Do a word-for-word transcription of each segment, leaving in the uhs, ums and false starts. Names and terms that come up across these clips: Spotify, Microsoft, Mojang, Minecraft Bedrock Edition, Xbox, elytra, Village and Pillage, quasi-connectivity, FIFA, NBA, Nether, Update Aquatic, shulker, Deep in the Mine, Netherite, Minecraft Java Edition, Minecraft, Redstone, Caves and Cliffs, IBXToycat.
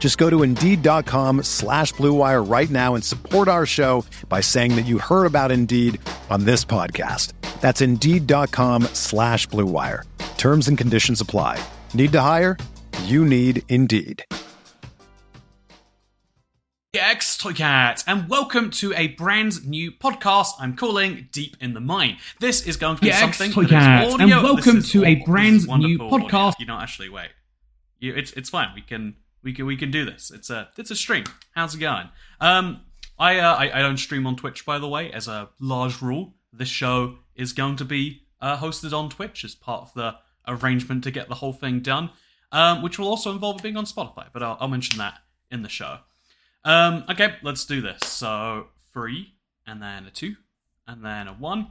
Just go to Indeed.com slash Blue Wire right now and support our show by saying that you heard about Indeed on this podcast. That's Indeed.com slash Blue Wire. Terms and conditions apply. Need to hire? You need Indeed. IBXToycat, and welcome to a brand new podcast I'm calling Deep in the Mine. This is going to be something that is audio. And welcome to a brand new podcast. You know, actually, wait. You, it's it's fine. We can. We can we can do this. It's a it's a stream. How's it going? Um, I, uh, I I don't stream on Twitch, by the way. As a large rule, this show is going to be uh, hosted on Twitch as part of the arrangement to get the whole thing done, um, which will also involve it being on Spotify. But I'll, I'll mention that in the show. Um, okay, let's do this. So three, and then a two, and then a one.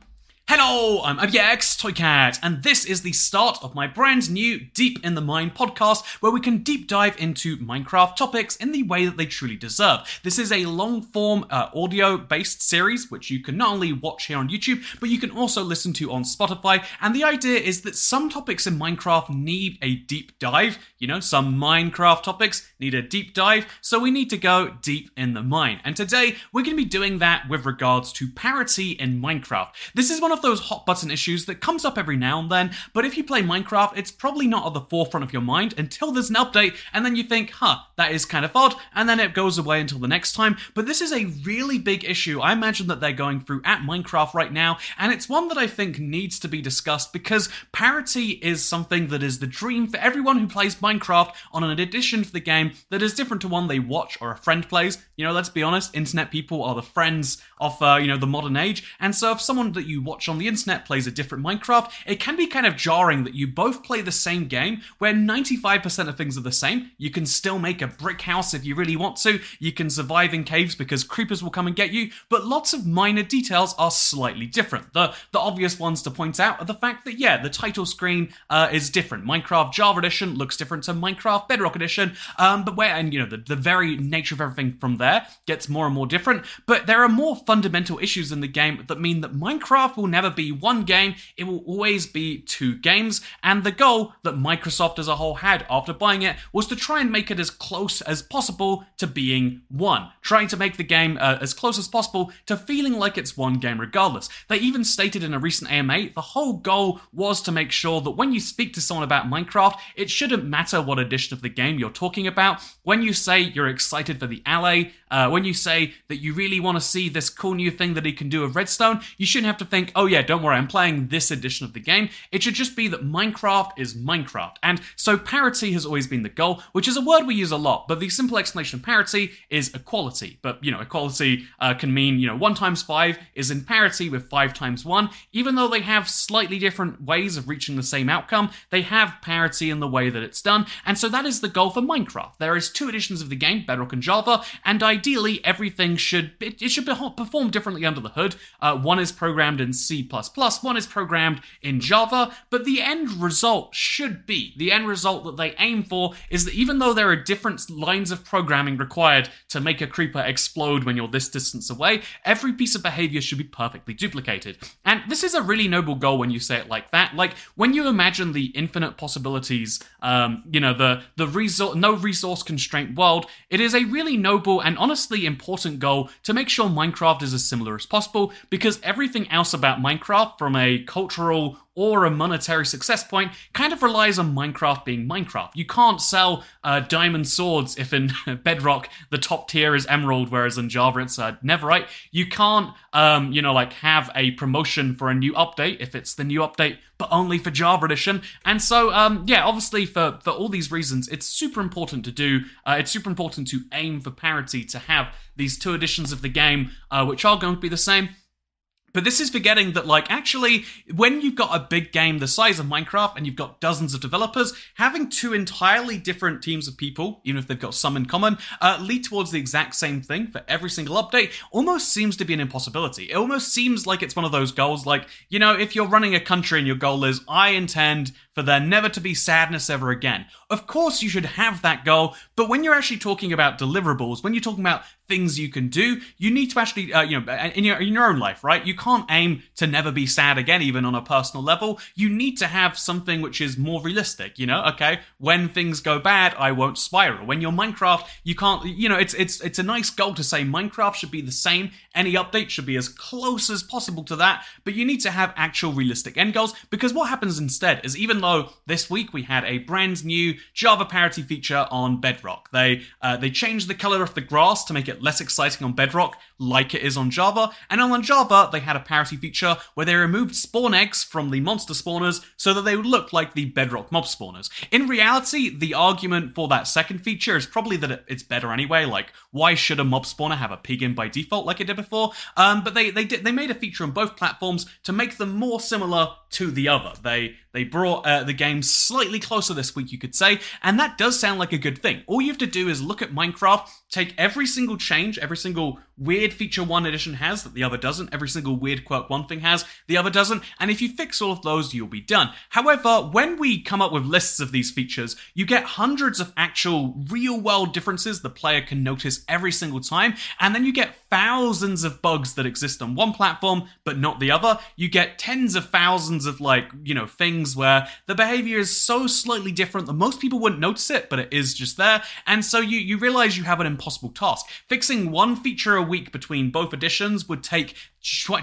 Hello, I'm IBXToycat, and this is the start of my brand new Deep in the Mine podcast, where we can deep dive into Minecraft topics in the way that they truly deserve. This is a long-form uh, audio-based series, which you can not only watch here on YouTube, but you can also listen to on Spotify, and the idea is that some topics in Minecraft need a deep dive. You know, some Minecraft topics need a deep dive, so we need to go deep in the mine. And today, we're going to be doing that with regards to parity in Minecraft. This is one of those hot button issues that comes up every now and then, but if you play Minecraft, it's probably not at the forefront of your mind until there's an update, and then you think, huh, that is kind of odd, and then it goes away until the next time. But this is a really big issue I imagine that they're going through at Minecraft right now, and it's one that I think needs to be discussed because parity is something that is the dream for everyone who plays Minecraft on an edition for the game that is different to one they watch or a friend plays. You know, let's be honest, internet people are the friends of, uh, you know, the modern age, and so if someone that you watch on the internet plays a different Minecraft, it can be kind of jarring that you both play the same game where ninety-five percent of things are the same. You can still make a brick house if you really want to, you can survive in caves because creepers will come and get you, but lots of minor details are slightly different. The the obvious ones to point out are the fact that, yeah, the title screen uh, is different. Minecraft Java Edition looks different to Minecraft Bedrock Edition, um, but where, and you know, the, the very nature of everything from there gets more and more different, but there are more fundamental issues in the game that mean that Minecraft will never be one game, it will always be two games, and the goal that Microsoft as a whole had after buying it was to try and make it as close as possible to being one, trying to make the game uh, as close as possible to feeling like it's one game regardless. They even stated in a recent A M A, the whole goal was to make sure that when you speak to someone about Minecraft, it shouldn't matter what edition of the game you're talking about. When you say you're excited for the alley, uh, when you say that you really want to see this cool new thing that he can do with Redstone, you shouldn't have to think, oh yeah, don't worry, I'm playing this edition of the game. It should just be that Minecraft is Minecraft. And so parity has always been the goal, which is a word we use a lot, but the simple explanation of parity is equality. But, you know, equality uh, can mean, you know, one times five is in parity with five times one. Even though they have slightly different ways of reaching the same outcome, they have parity in the way that it's done. And so that is the goal for Minecraft. There is two editions of the game, Bedrock and Java, and ideally everything should, it, it should be, perform differently under the hood. Uh, one is programmed in C plus plus, one is programmed in Java, but the end result should be, the end result that they aim for is that even though there are different lines of programming required to make a creeper explode when you're this distance away, every piece of behavior should be perfectly duplicated. And this is a really noble goal when you say it like that. Like, when you imagine the infinite possibilities, um, you know, the, the resor- no resource constraint world, it is a really noble and honestly important goal to make sure Minecraft is as similar as possible, because everything else about Minecraft from a cultural or a monetary success point kind of relies on Minecraft being Minecraft. You can't sell uh, diamond swords if in Bedrock the top tier is Emerald, whereas in Java it's uh, Netherite. You can't, um, you know, like have a promotion for a new update if it's the new update, but only for Java Edition. And so, um, yeah, obviously for, for all these reasons, it's super important to do. Uh, it's super important to aim for parity, to have these two editions of the game, uh, which are going to be the same. But this is forgetting that, like, actually, when you've got a big game the size of Minecraft and you've got dozens of developers, having two entirely different teams of people, even if they've got some in common, uh, lead towards the exact same thing for every single update almost seems to be an impossibility. It almost seems like it's one of those goals, like, you know, if you're running a country and your goal is, I intend for there never to be sadness ever again. Of course you should have that goal, but when you're actually talking about deliverables, when you're talking about things you can do, you need to actually, uh, you know, in your, in your own life, right? You can't aim to never be sad again, even on a personal level. You need to have something which is more realistic, you know? Okay, when things go bad, I won't spiral. When you're Minecraft, you can't, you know, it's it's it's a nice goal to say Minecraft should be the same. Any update should be as close as possible to that, but you need to have actual realistic end goals, because what happens instead is, even though this week we had a brand new Java parity feature on Bedrock, they uh, they changed the color of the grass to make it less exciting on Bedrock, like it is on Java. And on Java, they had a parity feature where they removed spawn eggs from the monster spawners so that they would look like the Bedrock mob spawners. In reality, the argument for that second feature is probably that it's better anyway. Like, why should a mob spawner have a pig in by default like it did before? Um, but they they did, they made a feature on both platforms to make them more similar to the other. They they brought uh, the game slightly closer this week, you could say, and that does sound like a good thing. All you have to do is look at Minecraft, take every single change, every single weird feature one edition has that the other doesn't, every single weird quirk one thing has the other doesn't, and if you fix all of those, you'll be done. However, when we come up with lists of these features, you get hundreds of actual real-world differences the player can notice every single time, and then you get thousands of bugs that exist on one platform but not the other. You get tens of thousands of, like, you know, things where the behavior is so slightly different that most people wouldn't notice it, but it is just there, and so you, you realize you have an impossible task. Fixing one feature a week between both editions would take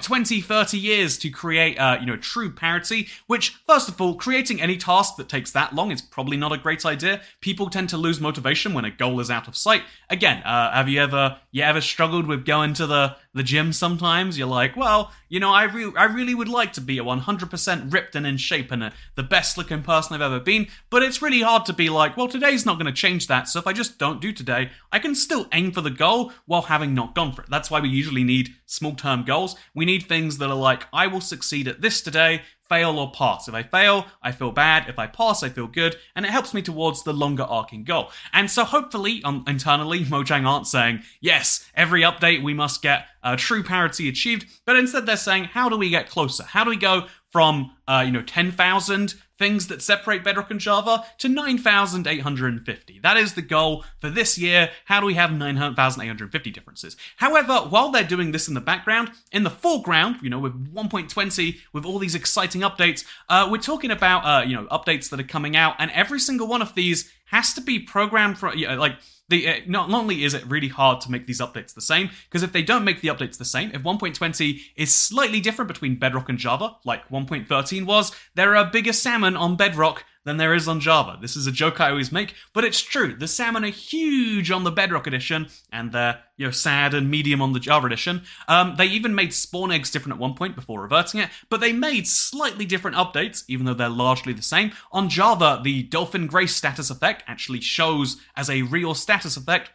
twenty, thirty years to create, uh, you know, true parity, which, first of all, creating any task that takes that long is probably not a great idea. People tend to lose motivation when a goal is out of sight. Again, uh, have you ever, you ever struggled with going to the, the gym sometimes? You're like, well, you know, I, re- I really would like to be a one hundred percent ripped and in shape and a, the best looking person I've ever been, but it's really hard to be like, well, today's not going to change that, so if I just don't do today, I can still aim for the goal while having not gone for it. That's why we usually need small-term goals. We need things that are like, I will succeed at this today, fail or pass. If I fail, I feel bad. If I pass, I feel good. And it helps me towards the longer arcing goal. And so hopefully, um, internally, Mojang aren't saying, yes, every update we must get uh, true parity achieved. But instead they're saying, how do we get closer? How do we go from, uh, you know, ten thousand things that separate Bedrock and Java to nine thousand eight hundred fifty. That is the goal for this year. How do we have nine thousand eight hundred fifty differences? However, while they're doing this in the background, in the foreground, you know, with one point twenty, with all these exciting updates, uh, we're talking about, uh, you know, updates that are coming out, and every single one of these has to be programmed for, you know, like, The, uh, not only is it really hard to make these updates the same, because if they don't make the updates the same, if one point twenty is slightly different between Bedrock and Java, like one point thirteen was, there are bigger salmon on Bedrock than there is on Java. This is a joke I always make, but it's true. The salmon are huge on the Bedrock edition, and they're, you know, sad and medium on the Java edition. Um, they even made spawn eggs different at one point before reverting it, but they made slightly different updates, even though they're largely the same. On Java, the dolphin grace status effect actually shows as a real status effect,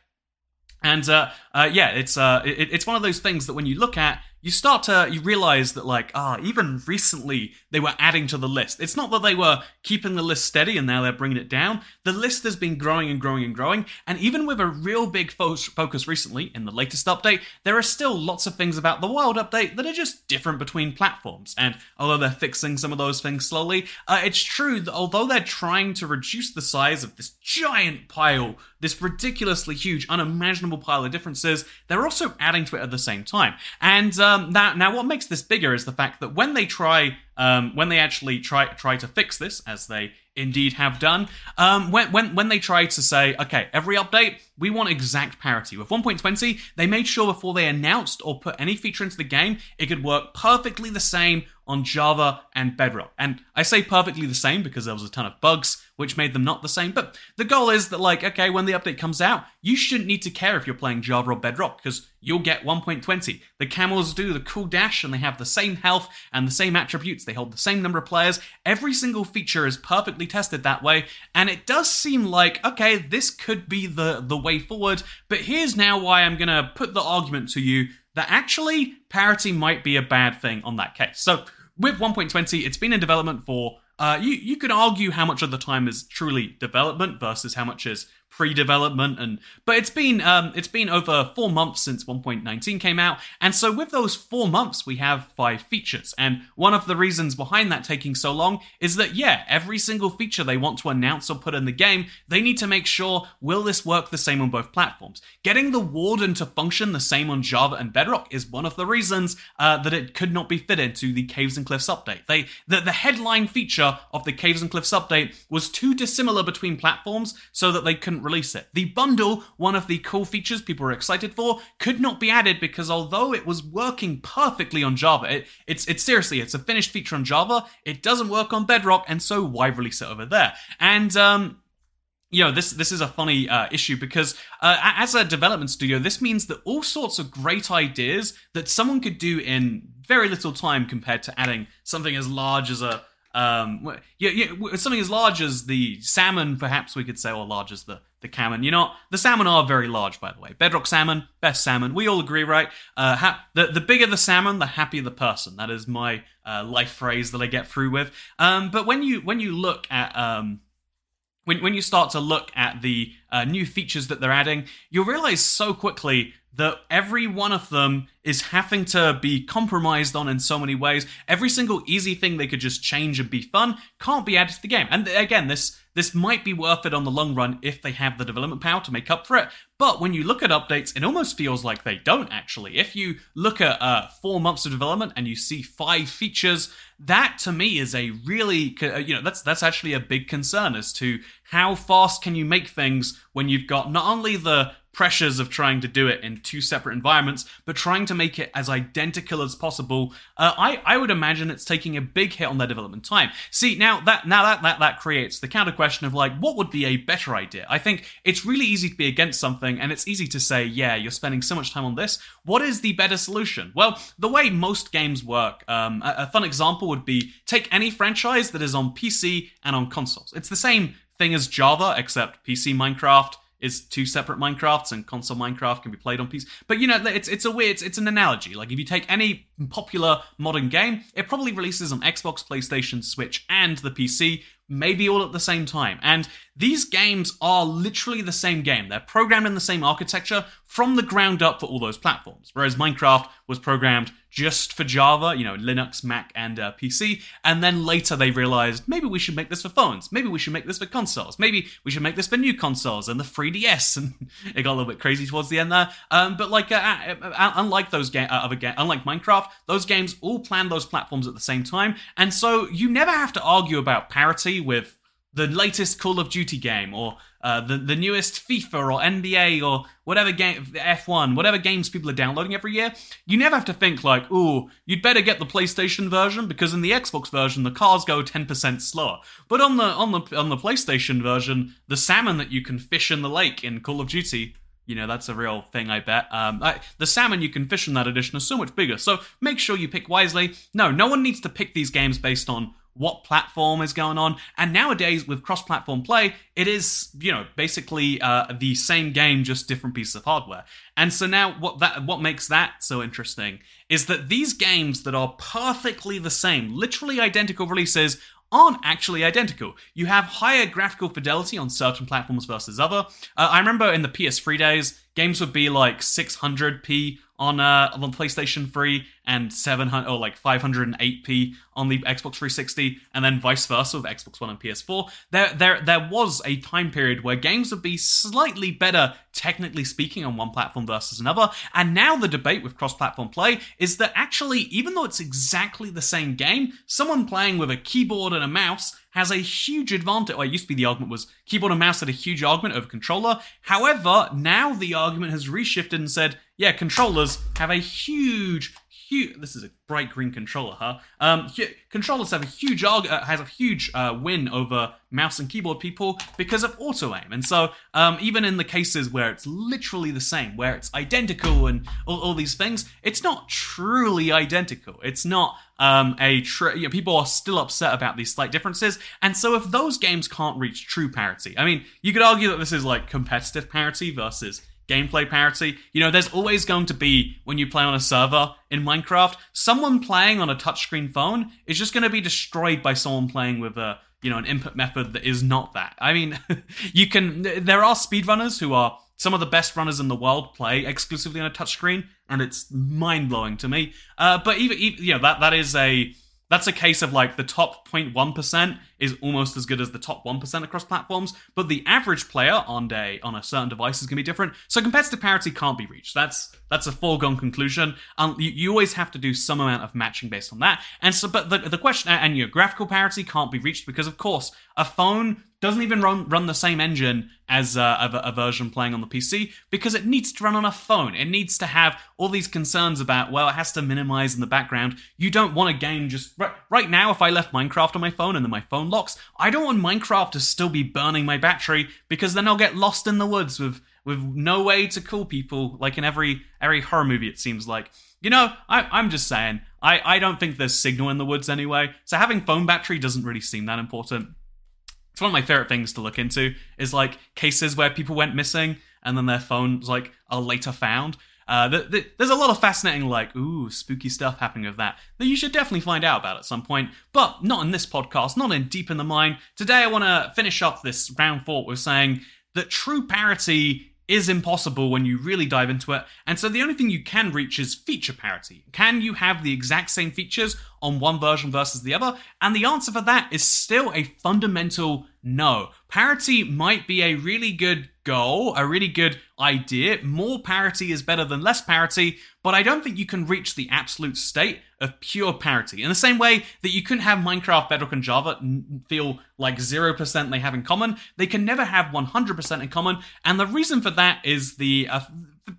and uh, uh, yeah, it's uh, it, it's one of those things that when you look at, you start to, you realize that, like, ah, even recently they were adding to the list. It's not that they were keeping the list steady and now they're bringing it down. The list has been growing and growing and growing. And even with a real big fo- focus recently in the latest update, there are still lots of things about the wild update that are just different between platforms. And although they're fixing some of those things slowly, uh, it's true that although they're trying to reduce the size of this giant pile, this ridiculously huge, unimaginable pile of differences, they're also adding to it at the same time. And, uh, Um, that, now, what makes this bigger is the fact that when they try, um, when they actually try try to fix this, as they indeed have done. Um, when, when, when they tried to say, okay, every update, we want exact parity. With one point twenty, they made sure before they announced or put any feature into the game, it could work perfectly the same on Java and Bedrock. And I say perfectly the same because there was a ton of bugs which made them not the same. But the goal is that, like, okay, when the update comes out, you shouldn't need to care if you're playing Java or Bedrock because you'll get one point twenty. The camels do the cool dash and they have the same health and the same attributes. They hold the same number of players. Every single feature is perfectly tested that way. And it does seem like, okay, this could be the, the way forward. But here's now why I'm going to put the argument to you that actually parity might be a bad thing on that case. So with one point twenty, it's been in development for, uh, you, you could argue how much of the time is truly development versus how much is pre-development, and but it's been um, it's been over four months since one point nineteen came out, and so with those four months we have five features. And one of the reasons behind that taking so long is that yeah, every single feature they want to announce or put in the game, they need to make sure, will this work the same on both platforms? Getting the warden to function the same on Java and Bedrock is one of the reasons uh, that it could not be fit into the Caves and Cliffs update. They the, the headline feature of the Caves and Cliffs update was too dissimilar between platforms so that they couldn't release it. The bundle, one of the cool features people were excited for, could not be added because although it was working perfectly on Java, it, it's it's seriously, it's a finished feature on Java, it doesn't work on Bedrock, and so why release it over there? And, um, you know, this this is a funny uh, issue because uh, as a development studio, this means that all sorts of great ideas that someone could do in very little time compared to adding something as large as a Um, yeah, yeah, something as large as the salmon, perhaps we could say, or large as the, the salmon. You know, the salmon are very large, by the way. Bedrock salmon, best salmon. We all agree, right? Uh, ha- the, the bigger the salmon, the happier the person. That is my uh, life phrase that I get through with. Um, but when you when you look at... Um, When when you start to look at the uh, new features that they're adding, you'll realize so quickly that every one of them is having to be compromised on in so many ways. Every single easy thing they could just change and be fun can't be added to the game. And again, this this might be worth it on the long run if they have the development power to make up for it. But when you look at updates, it almost feels like they don't, actually. If you look at uh, four months of development and you see five features, that to me is a really, you know, that's that's actually a big concern as to how fast can you make things when you've got not only the pressures of trying to do it in two separate environments, but trying to make it as identical as possible. Uh, I, I would imagine it's taking a big hit on their development time. See, now that now that, that that creates the counter question of, like, what would be a better idea? I think it's really easy to be against something, and it's easy to say, yeah, you're spending so much time on this. What is the better solution? Well, the way most games work, um, a, a fun example would be take any franchise that is on P C and on consoles. It's the same thing as Java, except P C Minecraft is two separate Minecrafts, and console Minecraft can be played on P C. But, you know, it's it's a weird, it's, it's an analogy. Like, if you take any popular modern game, it probably releases on Xbox, PlayStation, Switch, and the P C, maybe all at the same time. And these games are literally the same game. They're programmed in the same architecture from the ground up for all those platforms, whereas Minecraft was programmed just for Java, you know, Linux, Mac, and uh, P C, and then later they realized, maybe we should make this for phones, maybe we should make this for consoles, maybe we should make this for new consoles, and the three D S, and it got a little bit crazy towards the end there, um, but like, uh, uh, unlike those ga- uh, other ga- unlike Minecraft, those games all plan those platforms at the same time, and so you never have to argue about parity with the latest Call of Duty game, or uh, the, the newest FIFA, or N B A, or whatever game, F one, whatever games people are downloading every year. You never have to think like, ooh, you'd better get the PlayStation version, because in the Xbox version, the cars go ten percent slower. But on the, on the, on the PlayStation version, the salmon that you can fish in the lake in Call of Duty... You know, that's a real thing, I bet. Um, I, the salmon you can fish in that edition is so much bigger, so make sure you pick wisely. No, no one needs to pick these games based on what platform is going on. And nowadays, with cross-platform play, it is, you know, basically uh, the same game, just different pieces of hardware. And so now what that what makes that so interesting is that these games that are perfectly the same, literally identical releases, aren't actually identical. You have higher graphical fidelity on certain platforms versus other. Uh, I remember in the P S three days, games would be like six hundred p on uh, on PlayStation three and seven hundred or like five oh eight p on the Xbox three sixty, and then vice versa with Xbox One and P S four. There, there, there was a time period where games would be slightly better, technically speaking, on one platform versus another. And now the debate with cross-platform play is that actually, even though it's exactly the same game, someone playing with a keyboard and a mouse has a huge advantage. Well, it used to be the argument was keyboard and mouse had a huge argument over controller. However, now the argument has reshifted and said, yeah, controllers have a huge, huge. This is a bright green controller, huh? Um, hu- controllers have a huge arg- uh, has a huge uh, win over mouse and keyboard people because of auto aim. And so, um, even in the cases where it's literally the same, where it's identical and all, all these things, it's not truly identical. It's not um, a tr- you know, people are still upset about these slight differences. And so, if those games can't reach true parity, I mean, you could argue that this is like competitive parity versus gameplay parity. You know, there's always going to be, when you play on a server in Minecraft, someone playing on a touchscreen phone is just going to be destroyed by someone playing with a, you know, an input method that is not that. I mean, you can, there are speedrunners who are, some of the best runners in the world play exclusively on a touchscreen, and it's mind-blowing to me. Uh, but even, even, you know, that that is a, that's a case of like the top zero point one percent is almost as good as the top one percent across platforms, but the average player on a, on a certain device is going to be different. So competitive parity can't be reached. That's that's a foregone conclusion. Um, you, you always have to do some amount of matching based on that. And so, but the, the question, and your graphical parity can't be reached because, of course, a phone doesn't even run run the same engine as uh, a, a version playing on the P C because it needs to run on a phone. It needs to have all these concerns about, well, it has to minimize in the background. You don't want a game just... Right, right now, if I left Minecraft on my phone and then my phone locks, I don't want Minecraft to still be burning my battery because then I'll get lost in the woods with, with no way to call people, like in every, every horror movie, it seems like. You know, I, I'm just saying, I, I don't think there's signal in the woods anyway, so having phone battery doesn't really seem that important. It's one of my favorite things to look into is like cases where people went missing and then their phones like are later found. Uh, the, the, there's a lot of fascinating like, ooh, spooky stuff happening with that that you should definitely find out about at some point, but not in this podcast, not in Deep in the Mine. Today I want to finish up this round four with saying that true parity is impossible when you really dive into it. And so the only thing you can reach is feature parity. Can you have the exact same features on one version versus the other? And the answer for that is still a fundamental no. Parity might be a really good goal, a really good idea. More parity is better than less parity, but I don't think you can reach the absolute state of pure parity. In the same way that you couldn't have Minecraft, Bedrock, and Java feel like zero percent they have in common, they can never have one hundred percent in common, and the reason for that is the... Uh,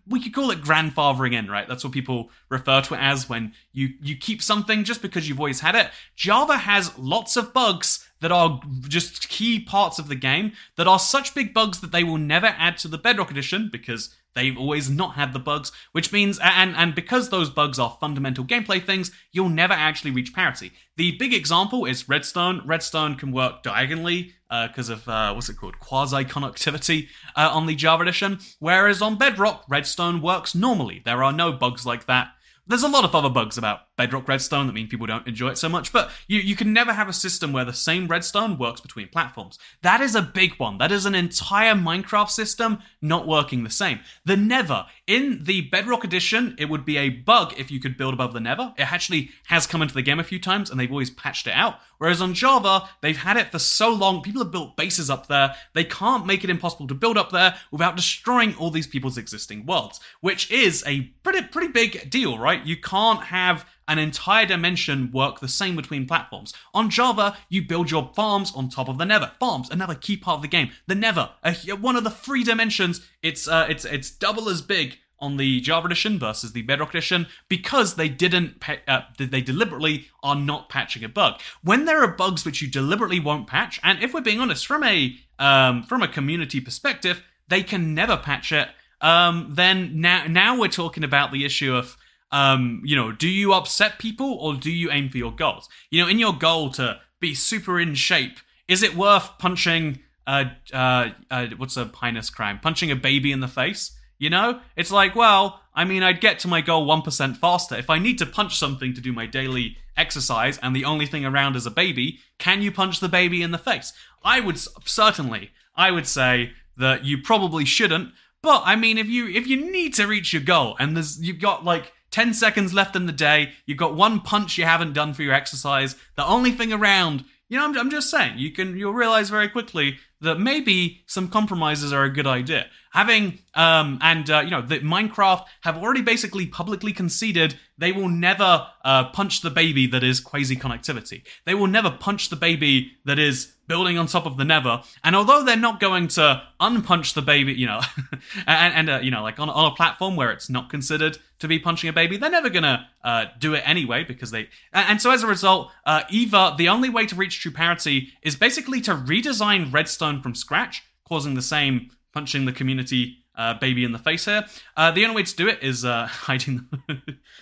we could call it grandfathering in, right? That's what people refer to it as when you, you keep something just because you've always had it. Java has lots of bugs that are just key parts of the game that are such big bugs that they will never add to the Bedrock Edition because they've always not had the bugs, which means, and, and because those bugs are fundamental gameplay things, you'll never actually reach parity. The big example is Redstone. Redstone can work diagonally because uh, of, uh, what's it called, quasi-connectivity uh, on the Java Edition, whereas on Bedrock, Redstone works normally. There are no bugs like that. There's a lot of other bugs about Bedrock Redstone that mean people don't enjoy it so much, but you, you can never have a system where the same Redstone works between platforms. That is a big one. That is an entire Minecraft system not working the same. The Nether. In the Bedrock Edition, it would be a bug if you could build above the Nether. It actually has come into the game a few times, and they've always patched it out. Whereas on Java, they've had it for so long, people have built bases up there, they can't make it impossible to build up there without destroying all these people's existing worlds, which is a pretty, pretty big deal, right? You can't have an entire dimension work the same between platforms. On Java, you build your farms on top of the Nether. Farms, another key part of the game. The Nether, a, one of the three dimensions, it's uh, it's it's double as big on the Java Edition versus the Bedrock Edition because they didn't, pa- uh, they deliberately are not patching a bug. When there are bugs which you deliberately won't patch, and if we're being honest, from a um, from a community perspective, they can never patch it. Um, then now now we're talking about the issue of, Um, you know, do you upset people or do you aim for your goals? You know, in your goal to be super in shape, is it worth punching, uh, uh, uh, what's a heinous crime? Punching a baby in the face? You know? It's like, well, I mean, I'd get to my goal one percent faster. If I need to punch something to do my daily exercise and the only thing around is a baby, can you punch the baby in the face? I would, certainly, I would say that you probably shouldn't. But I mean, if you if you need to reach your goal and there's you've got like ten seconds left in the day, you've got one punch you haven't done for your exercise, the only thing around, you know, I'm, I'm just saying, you can you'll realize very quickly that maybe some compromises are a good idea. Having, um, and, uh, you know, that Minecraft have already basically publicly conceded they will never uh, punch the baby that is Quasi Connectivity. They will never punch the baby that is building on top of the Nether. And although they're not going to unpunch the baby, you know, and, and uh, you know, like on, on a platform where it's not considered to be punching a baby, they're never going to uh, do it anyway because they... And, and so as a result, uh, either the only way to reach true parity is basically to redesign Redstone from scratch, causing the same... punching the community uh, baby in the face here. Uh, the only way to do it is uh, hiding.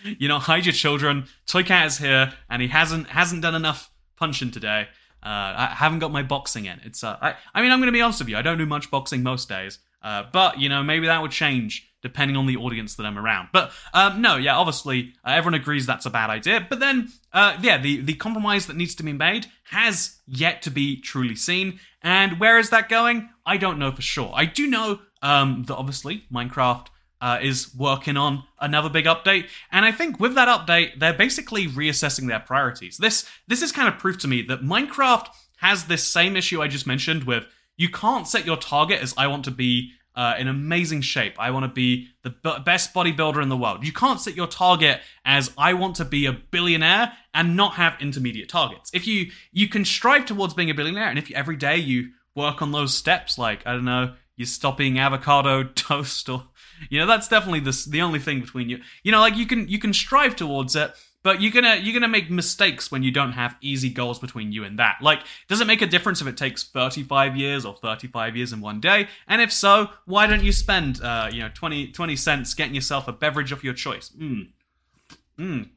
You know, hide your children. Toycat is here, and he hasn't hasn't done enough punching today. Uh, I haven't got my boxing in. It's. Uh, I, I mean, I'm going to be honest with you. I don't do much boxing most days. Uh, but you know, maybe that would change depending on the audience that I'm around. But um, no, yeah, obviously uh, everyone agrees that's a bad idea. But then, uh, yeah, the the compromise that needs to be made has yet to be truly seen. And where is that going? I don't know for sure. I do know um, that obviously Minecraft uh, is working on another big update, and I think with that update, they're basically reassessing their priorities. This this is kind of proof to me that Minecraft has this same issue I just mentioned with you can't set your target as I want to be uh, in amazing shape. I want to be the b- best bodybuilder in the world. You can't set your target as I want to be a billionaire and not have intermediate targets. If you you can strive towards being a billionaire, and if you, every day you work on those steps, like, I don't know, you're stopping avocado toast, or, you know, that's definitely the the only thing between you. You know, like, you can you can strive towards it, but you're gonna you're gonna make mistakes when you don't have easy goals between you and that. Like, does it make a difference if it takes thirty-five years or thirty-five years in one day? And if so, why don't you spend uh you know twenty cents getting yourself a beverage of your choice? Mm. Mm.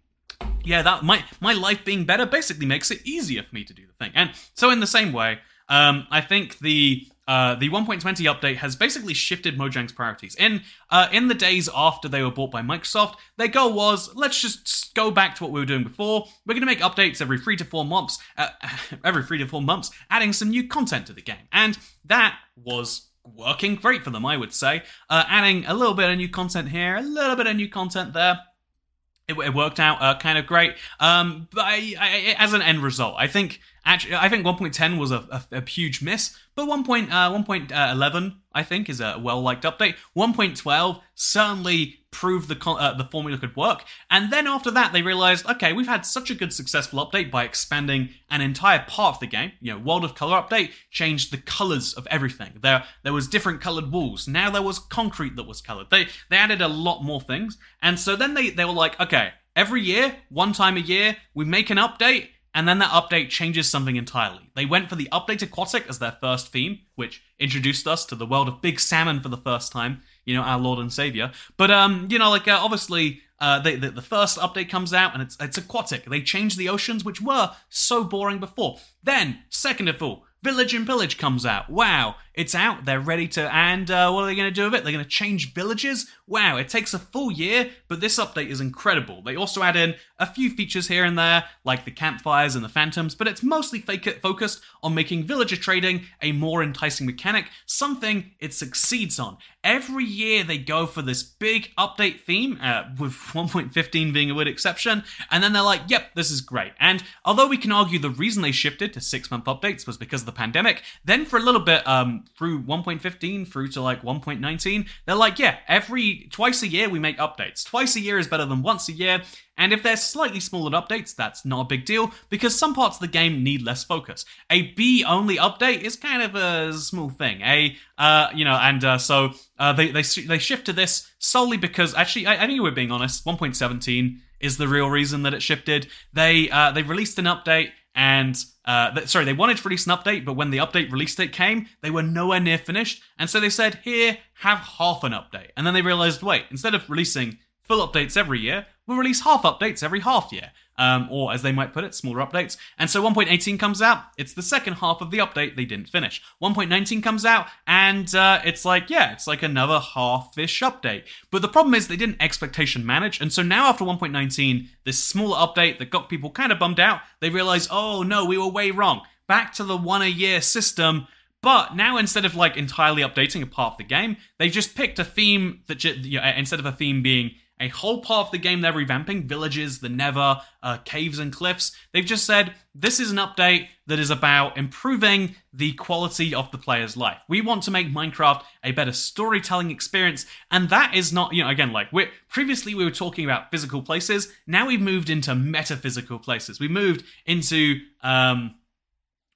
Yeah, that my my life being better basically makes it easier for me to do the thing. And so in the same way, Um, I think the uh, the one point twenty update has basically shifted Mojang's priorities. In uh, in the days after they were bought by Microsoft, their goal was, let's just go back to what we were doing before. We're going to make updates every three to four months, uh, every three to four months, adding some new content to the game, and that was working great for them, I would say. Uh, adding a little bit of new content here, a little bit of new content there. It, it worked out uh, kind of great, um, but I, I, as an end result, I think. Actually, I think one point ten was a, a, a huge miss, but one point eleven, I think, is a well-liked update. one point twelve certainly proved the uh, the formula could work, and then after that, they realized, okay, we've had such a good successful update by expanding an entire part of the game. You know, World of Color update changed the colors of everything. There, there was different colored walls. Now there was concrete that was colored. They they added a lot more things, and so then they they were like, okay, every year, one time a year, we make an update. And then that update changes something entirely. They went for the Update Aquatic as their first theme, which introduced us to the world of big salmon for the first time, you know, our Lord and Savior. But, um, you know, like, uh, obviously, uh, they, the, the first update comes out and it's, it's aquatic. They changed the oceans, which were so boring before. Then, second of all, Village and Pillage comes out. Wow, it's out. They're ready to... And uh, what are they going to do with it? They're going to change villages? Wow, it takes a full year, but this update is incredible. They also add in a few features here and there, like the campfires and the phantoms, but it's mostly fake- focused on making villager trading a more enticing mechanic, something it succeeds on. Every year they go for this big update theme, uh, with one point fifteen being a weird exception, and then they're like, yep, this is great. And although we can argue the reason they shifted to six-month updates was because of the pandemic, then for a little bit, um, through one point fifteen through to like one point nineteen, they're like, yeah, every twice a year we make updates. Twice a year is better than once a year, and if they're slightly smaller updates, that's not a big deal because some parts of the game need less focus. A B-only update is kind of a small thing. A uh, you know, and uh, so uh, they they they shifted this solely because actually, I, I think we're being honest. one point seventeen is the real reason that it shifted. They uh, they released an update. And, uh, th- sorry, they wanted to release an update, but when the update release date came, they were nowhere near finished. And so they said, here, have half an update. And then they realized, wait, instead of releasing full updates every year, we'll release half updates every half year. Um, or, as they might put it, smaller updates. And so one point eighteen comes out, it's the second half of the update they didn't finish. one point nineteen comes out, and uh, it's like, yeah, it's like another half-ish update. But the problem is they didn't expectation manage, and so now after one point nineteen, this smaller update that got people kind of bummed out, they realize, oh no, we were way wrong. Back to the one-a-year system, But now, instead of like entirely updating a part of the game, they've just picked a theme that, you know, instead of a theme being a whole part of the game they're revamping, villages, the Nether, uh, caves and cliffs, they've just said, this is an update that is about improving the quality of the player's life. We want to make Minecraft a better storytelling experience, and that is not, you know, again, like, we're, previously we were talking about physical places, now we've moved into metaphysical places. We moved into, um,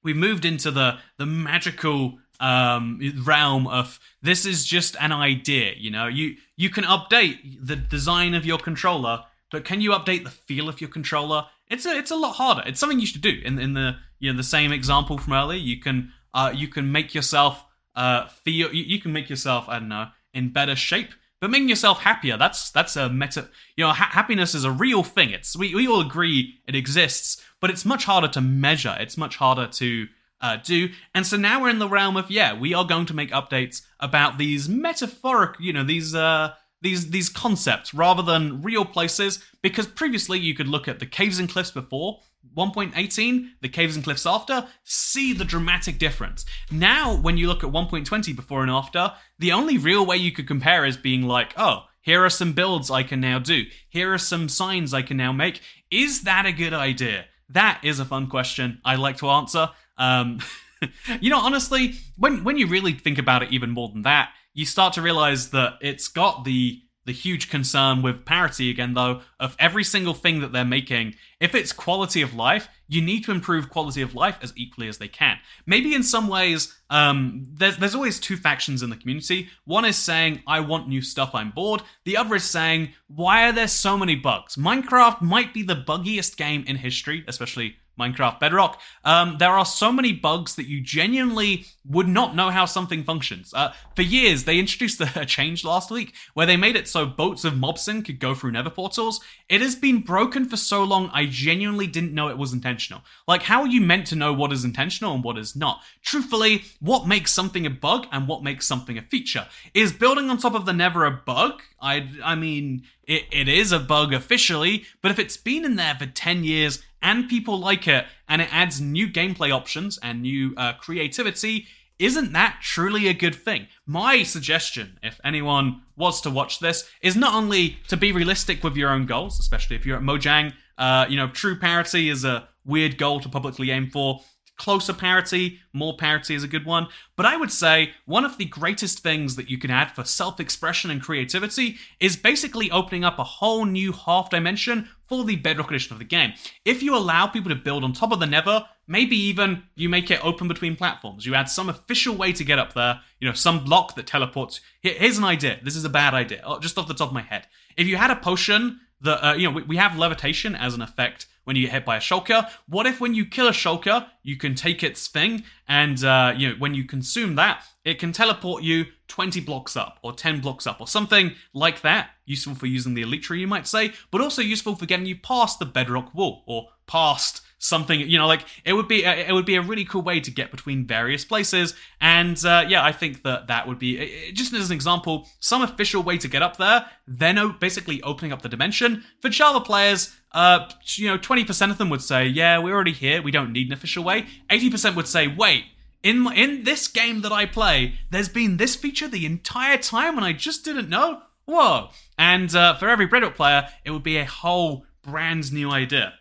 we moved into the, the magical Um, realm of this is just an idea. You know, you you can update the design of your controller, but can you update the feel of your controller? It's a it's a lot harder. It's something you should do. In in the you know the same example from earlier, you can uh you can make yourself uh feel you, you can make yourself I don't know in better shape, but making yourself happier. That's that's a meta. You know, ha happiness is a real thing. It's we we all agree it exists, but it's much harder to measure. It's much harder to Uh, do. And so now we're in the realm of, yeah, we are going to make updates about these metaphorical, you know, these uh, these these concepts rather than real places, because previously you could look at the caves and cliffs before one point eighteen, the caves and cliffs after, see the dramatic difference. Now, when you look at one point twenty before and after, the only real way you could compare is being like, oh, here are some builds I can now do. Here are some signs I can now make. Is that a good idea? That is a fun question I like to answer. Um, you know, honestly, when when you really think about it even more than that, you start to realize that it's got the the huge concern with parity again, though, of every single thing that they're making. If it's quality of life, you need to improve quality of life as equally as they can. Maybe in some ways, um, there's, there's always two factions in the community. One is saying, I want new stuff, I'm bored. The other is saying, why are there so many bugs? Minecraft might be the buggiest game in history, especially Minecraft Bedrock. Um, there are so many bugs that you genuinely would not know how something functions. Uh, for years, they introduced a change last week where they made it so boats of Mobson could go through nether portals. It has been broken for so long, I genuinely didn't know it was intentional. Like, how are you meant to know what is intentional and what is not? Truthfully, what makes something a bug and what makes something a feature? Is building on top of the nether a bug? I, I mean, it, it is a bug officially, but if it's been in there for ten years, and people like it, and it adds new gameplay options and new uh, creativity, isn't that truly a good thing? My suggestion, if anyone was to watch this, is not only to be realistic with your own goals, especially if you're at Mojang, uh, you know, true parity is a weird goal to publicly aim for. Closer parity, more parity is a good one. But I would say one of the greatest things that you can add for self-expression and creativity is basically opening up a whole new half dimension for the Bedrock edition of the game. If you allow people to build on top of the Nether, maybe even you make it open between platforms. You add some official way to get up there, you know, some block that teleports. Here's an idea. This is a bad idea, just off the top of my head. If you had a potion that, uh, you know, we have levitation as an effect when you get hit by a shulker. What if when you kill a shulker, you can take its thing, and uh, you know, when you consume that, it can teleport you twenty blocks up, or ten blocks up, or something like that. Useful for using the elytra, you might say, but also useful for getting you past the bedrock wall, or past something, you know, like, it would be a, it would be a really cool way to get between various places, and uh, yeah, I think that that would be, it, just as an example, some official way to get up there, then basically opening up the dimension. For Java players, uh, you know, twenty percent of them would say, yeah, we're already here, we don't need an official way. eighty percent would say, wait, in in this game that I play, there's been this feature the entire time and I just didn't know? Whoa. And uh, for every Bedrock player, it would be a whole brand new idea.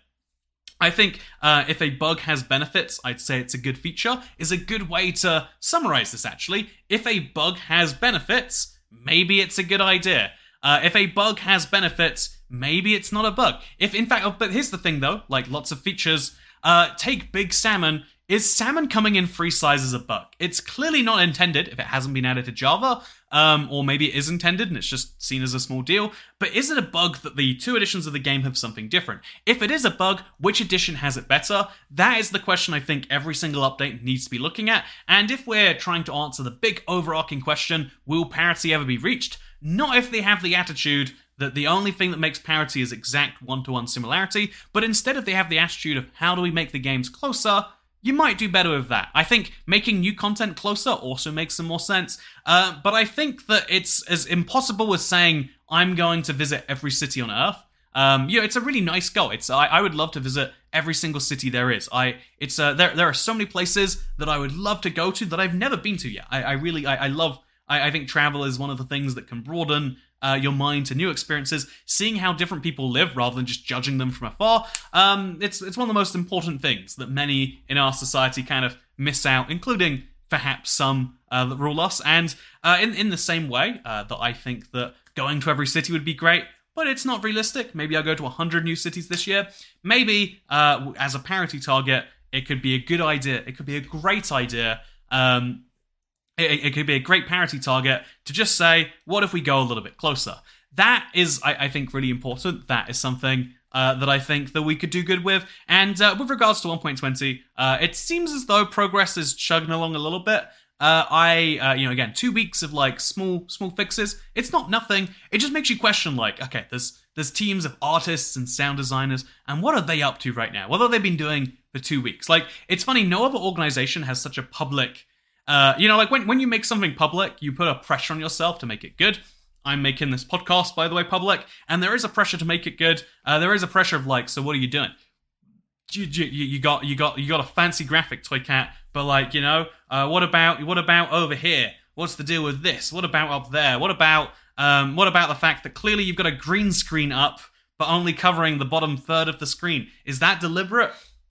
I think uh, if a bug has benefits, I'd say it's a good feature, is a good way to summarize this, actually. If a bug has benefits, maybe it's a good idea. Uh, if a bug has benefits, maybe it's not a bug. If, in fact, oh, but here's the thing, though, like lots of features, uh, take Big Salmon. Is salmon coming in free size as a bug? It's clearly not intended if it hasn't been added to Java, um, or maybe it is intended and it's just seen as a small deal. But is it a bug that the two editions of the game have something different? If it is a bug, which edition has it better? That is the question I think every single update needs to be looking at. And if we're trying to answer the big overarching question, will parity ever be reached? Not if they have the attitude that the only thing that makes parity is exact one-to-one similarity, but instead if they have the attitude of how do we make the games closer, you might do better with that. I think making new content closer also makes some more sense. Uh, but I think that it's as impossible as saying, I'm going to visit every city on Earth. Um, you know, it's a really nice goal. It's I, I would love to visit every single city there is. I it's uh, there there are so many places that I would love to go to that I've never been to yet. I, I really I, I love I, I think travel is one of the things that can broaden uh, your mind to new experiences. Seeing how different people live rather than just judging them from afar. Um, it's it's one of the most important things that many in our society kind of miss out, including perhaps some uh, that rule us. And uh, in in the same way uh, that I think that going to every city would be great. But it's not realistic. Maybe I'll go to one hundred new cities this year. Maybe, uh, as a parity target, it could be a good idea. It could be a great idea. Um, it, it could be a great parity target to just say, what if we go a little bit closer? That is, I, I think, really important. That is something uh, that I think that we could do good with. And uh, with regards to one point twenty, uh, it seems as though progress is chugging along a little bit. Uh, I, uh, you know, again, two weeks of like small, small fixes. It's not nothing. It just makes you question, like, okay, there's there's teams of artists and sound designers, and what are they up to right now? What have they been doing for two weeks? Like, it's funny, no other organization has such a public, uh, you know, like when when you make something public, you put a pressure on yourself to make it good. I'm making this podcast, by the way, public, and there is a pressure to make it good. Uh, there is a pressure of like, so what are you doing? You, you, you got you got you got a fancy graphic, Toycat. But like, you know, uh, what about what about over here? What's the deal with this? What about up there? What about um, what about the fact that clearly you've got a green screen up, but only covering the bottom third of the screen? Is that deliberate?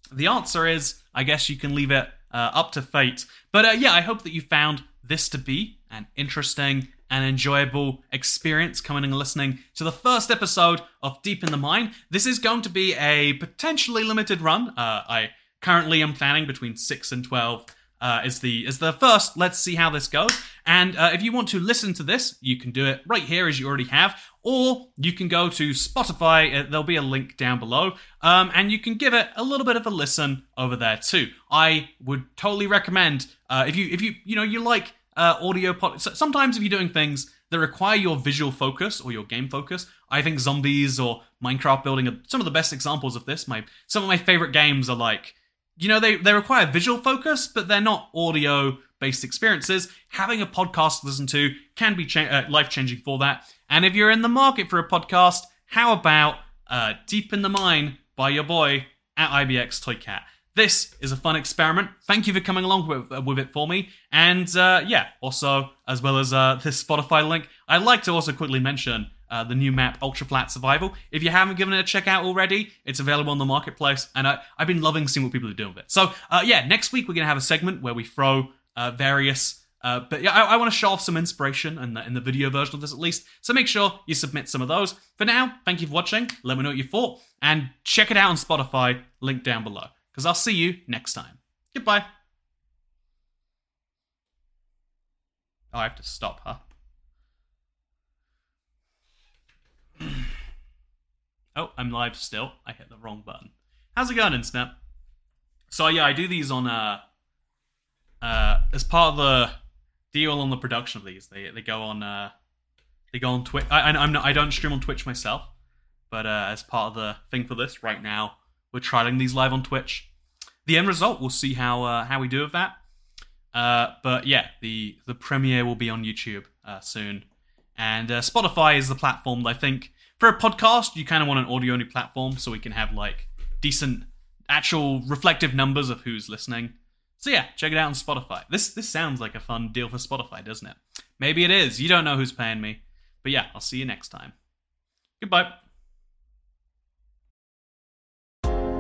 The answer is, I guess you can leave it uh, up to fate. But uh, yeah, I hope that you found this to be an interesting and enjoyable experience coming and listening to the first episode of Deep in the Mine. This is going to be a potentially limited run. Uh, I. Currently, I'm planning between six and twelve uh, is the is the first. Let's see how this goes. And uh, if you want to listen to this, you can do it right here as you already have, or you can go to Spotify. Uh, there'll be a link down below, um, and you can give it a little bit of a listen over there too. I would totally recommend uh, if you if you you know you like uh, audio. Pod- sometimes if you're doing things that require your visual focus or your game focus. I think zombies or Minecraft building are some of the best examples of this. My some of my favorite games are like. You know, they, they require visual focus, but they're not audio-based experiences. Having a podcast to listen to can be cha- uh, life-changing for that. And if you're in the market for a podcast, how about uh, Deep in the Mine by your boy at I B X Toycat. This is a fun experiment. Thank you for coming along with, uh, with it for me. And uh, yeah, also, as well as uh, this Spotify link, I'd like to also quickly mention Uh, the new map, Ultra Flat Survival. If you haven't given it a check out already, it's available on the marketplace, and I, I've been loving seeing what people are doing with it. So, uh, yeah, next week we're going to have a segment where we throw uh, various... Uh, but yeah, I, I want to show off some inspiration in the, in the video version of this at least, so make sure you submit some of those. For now, thank you for watching, let me know what you thought, and check it out on Spotify, link down below, because I'll see you next time. Goodbye. Oh, I have to stop, huh? Oh, I'm live still. I hit the wrong button. How's it going, Internet? So yeah, I do these on uh, uh, as part of the deal on the production of these. They they go on uh, they go on Twitch. I I'm not I don't stream on Twitch myself, but uh, as part of the thing for this right now, we're trialing these live on Twitch. The end result, we'll see how uh, how we do with that. Uh, but yeah, the the premiere will be on YouTube uh, soon. And uh, Spotify is the platform that I think, for a podcast, you kind of want an audio-only platform so we can have, like, decent, actual reflective numbers of who's listening. So yeah, check it out on Spotify. This this sounds like a fun deal for Spotify, doesn't it? Maybe it is. You don't know who's paying me. But yeah, I'll see you next time. Goodbye.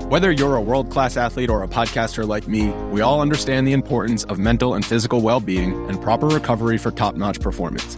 Whether you're a world-class athlete or a podcaster like me, we all understand the importance of mental and physical well-being and proper recovery for top-notch performance.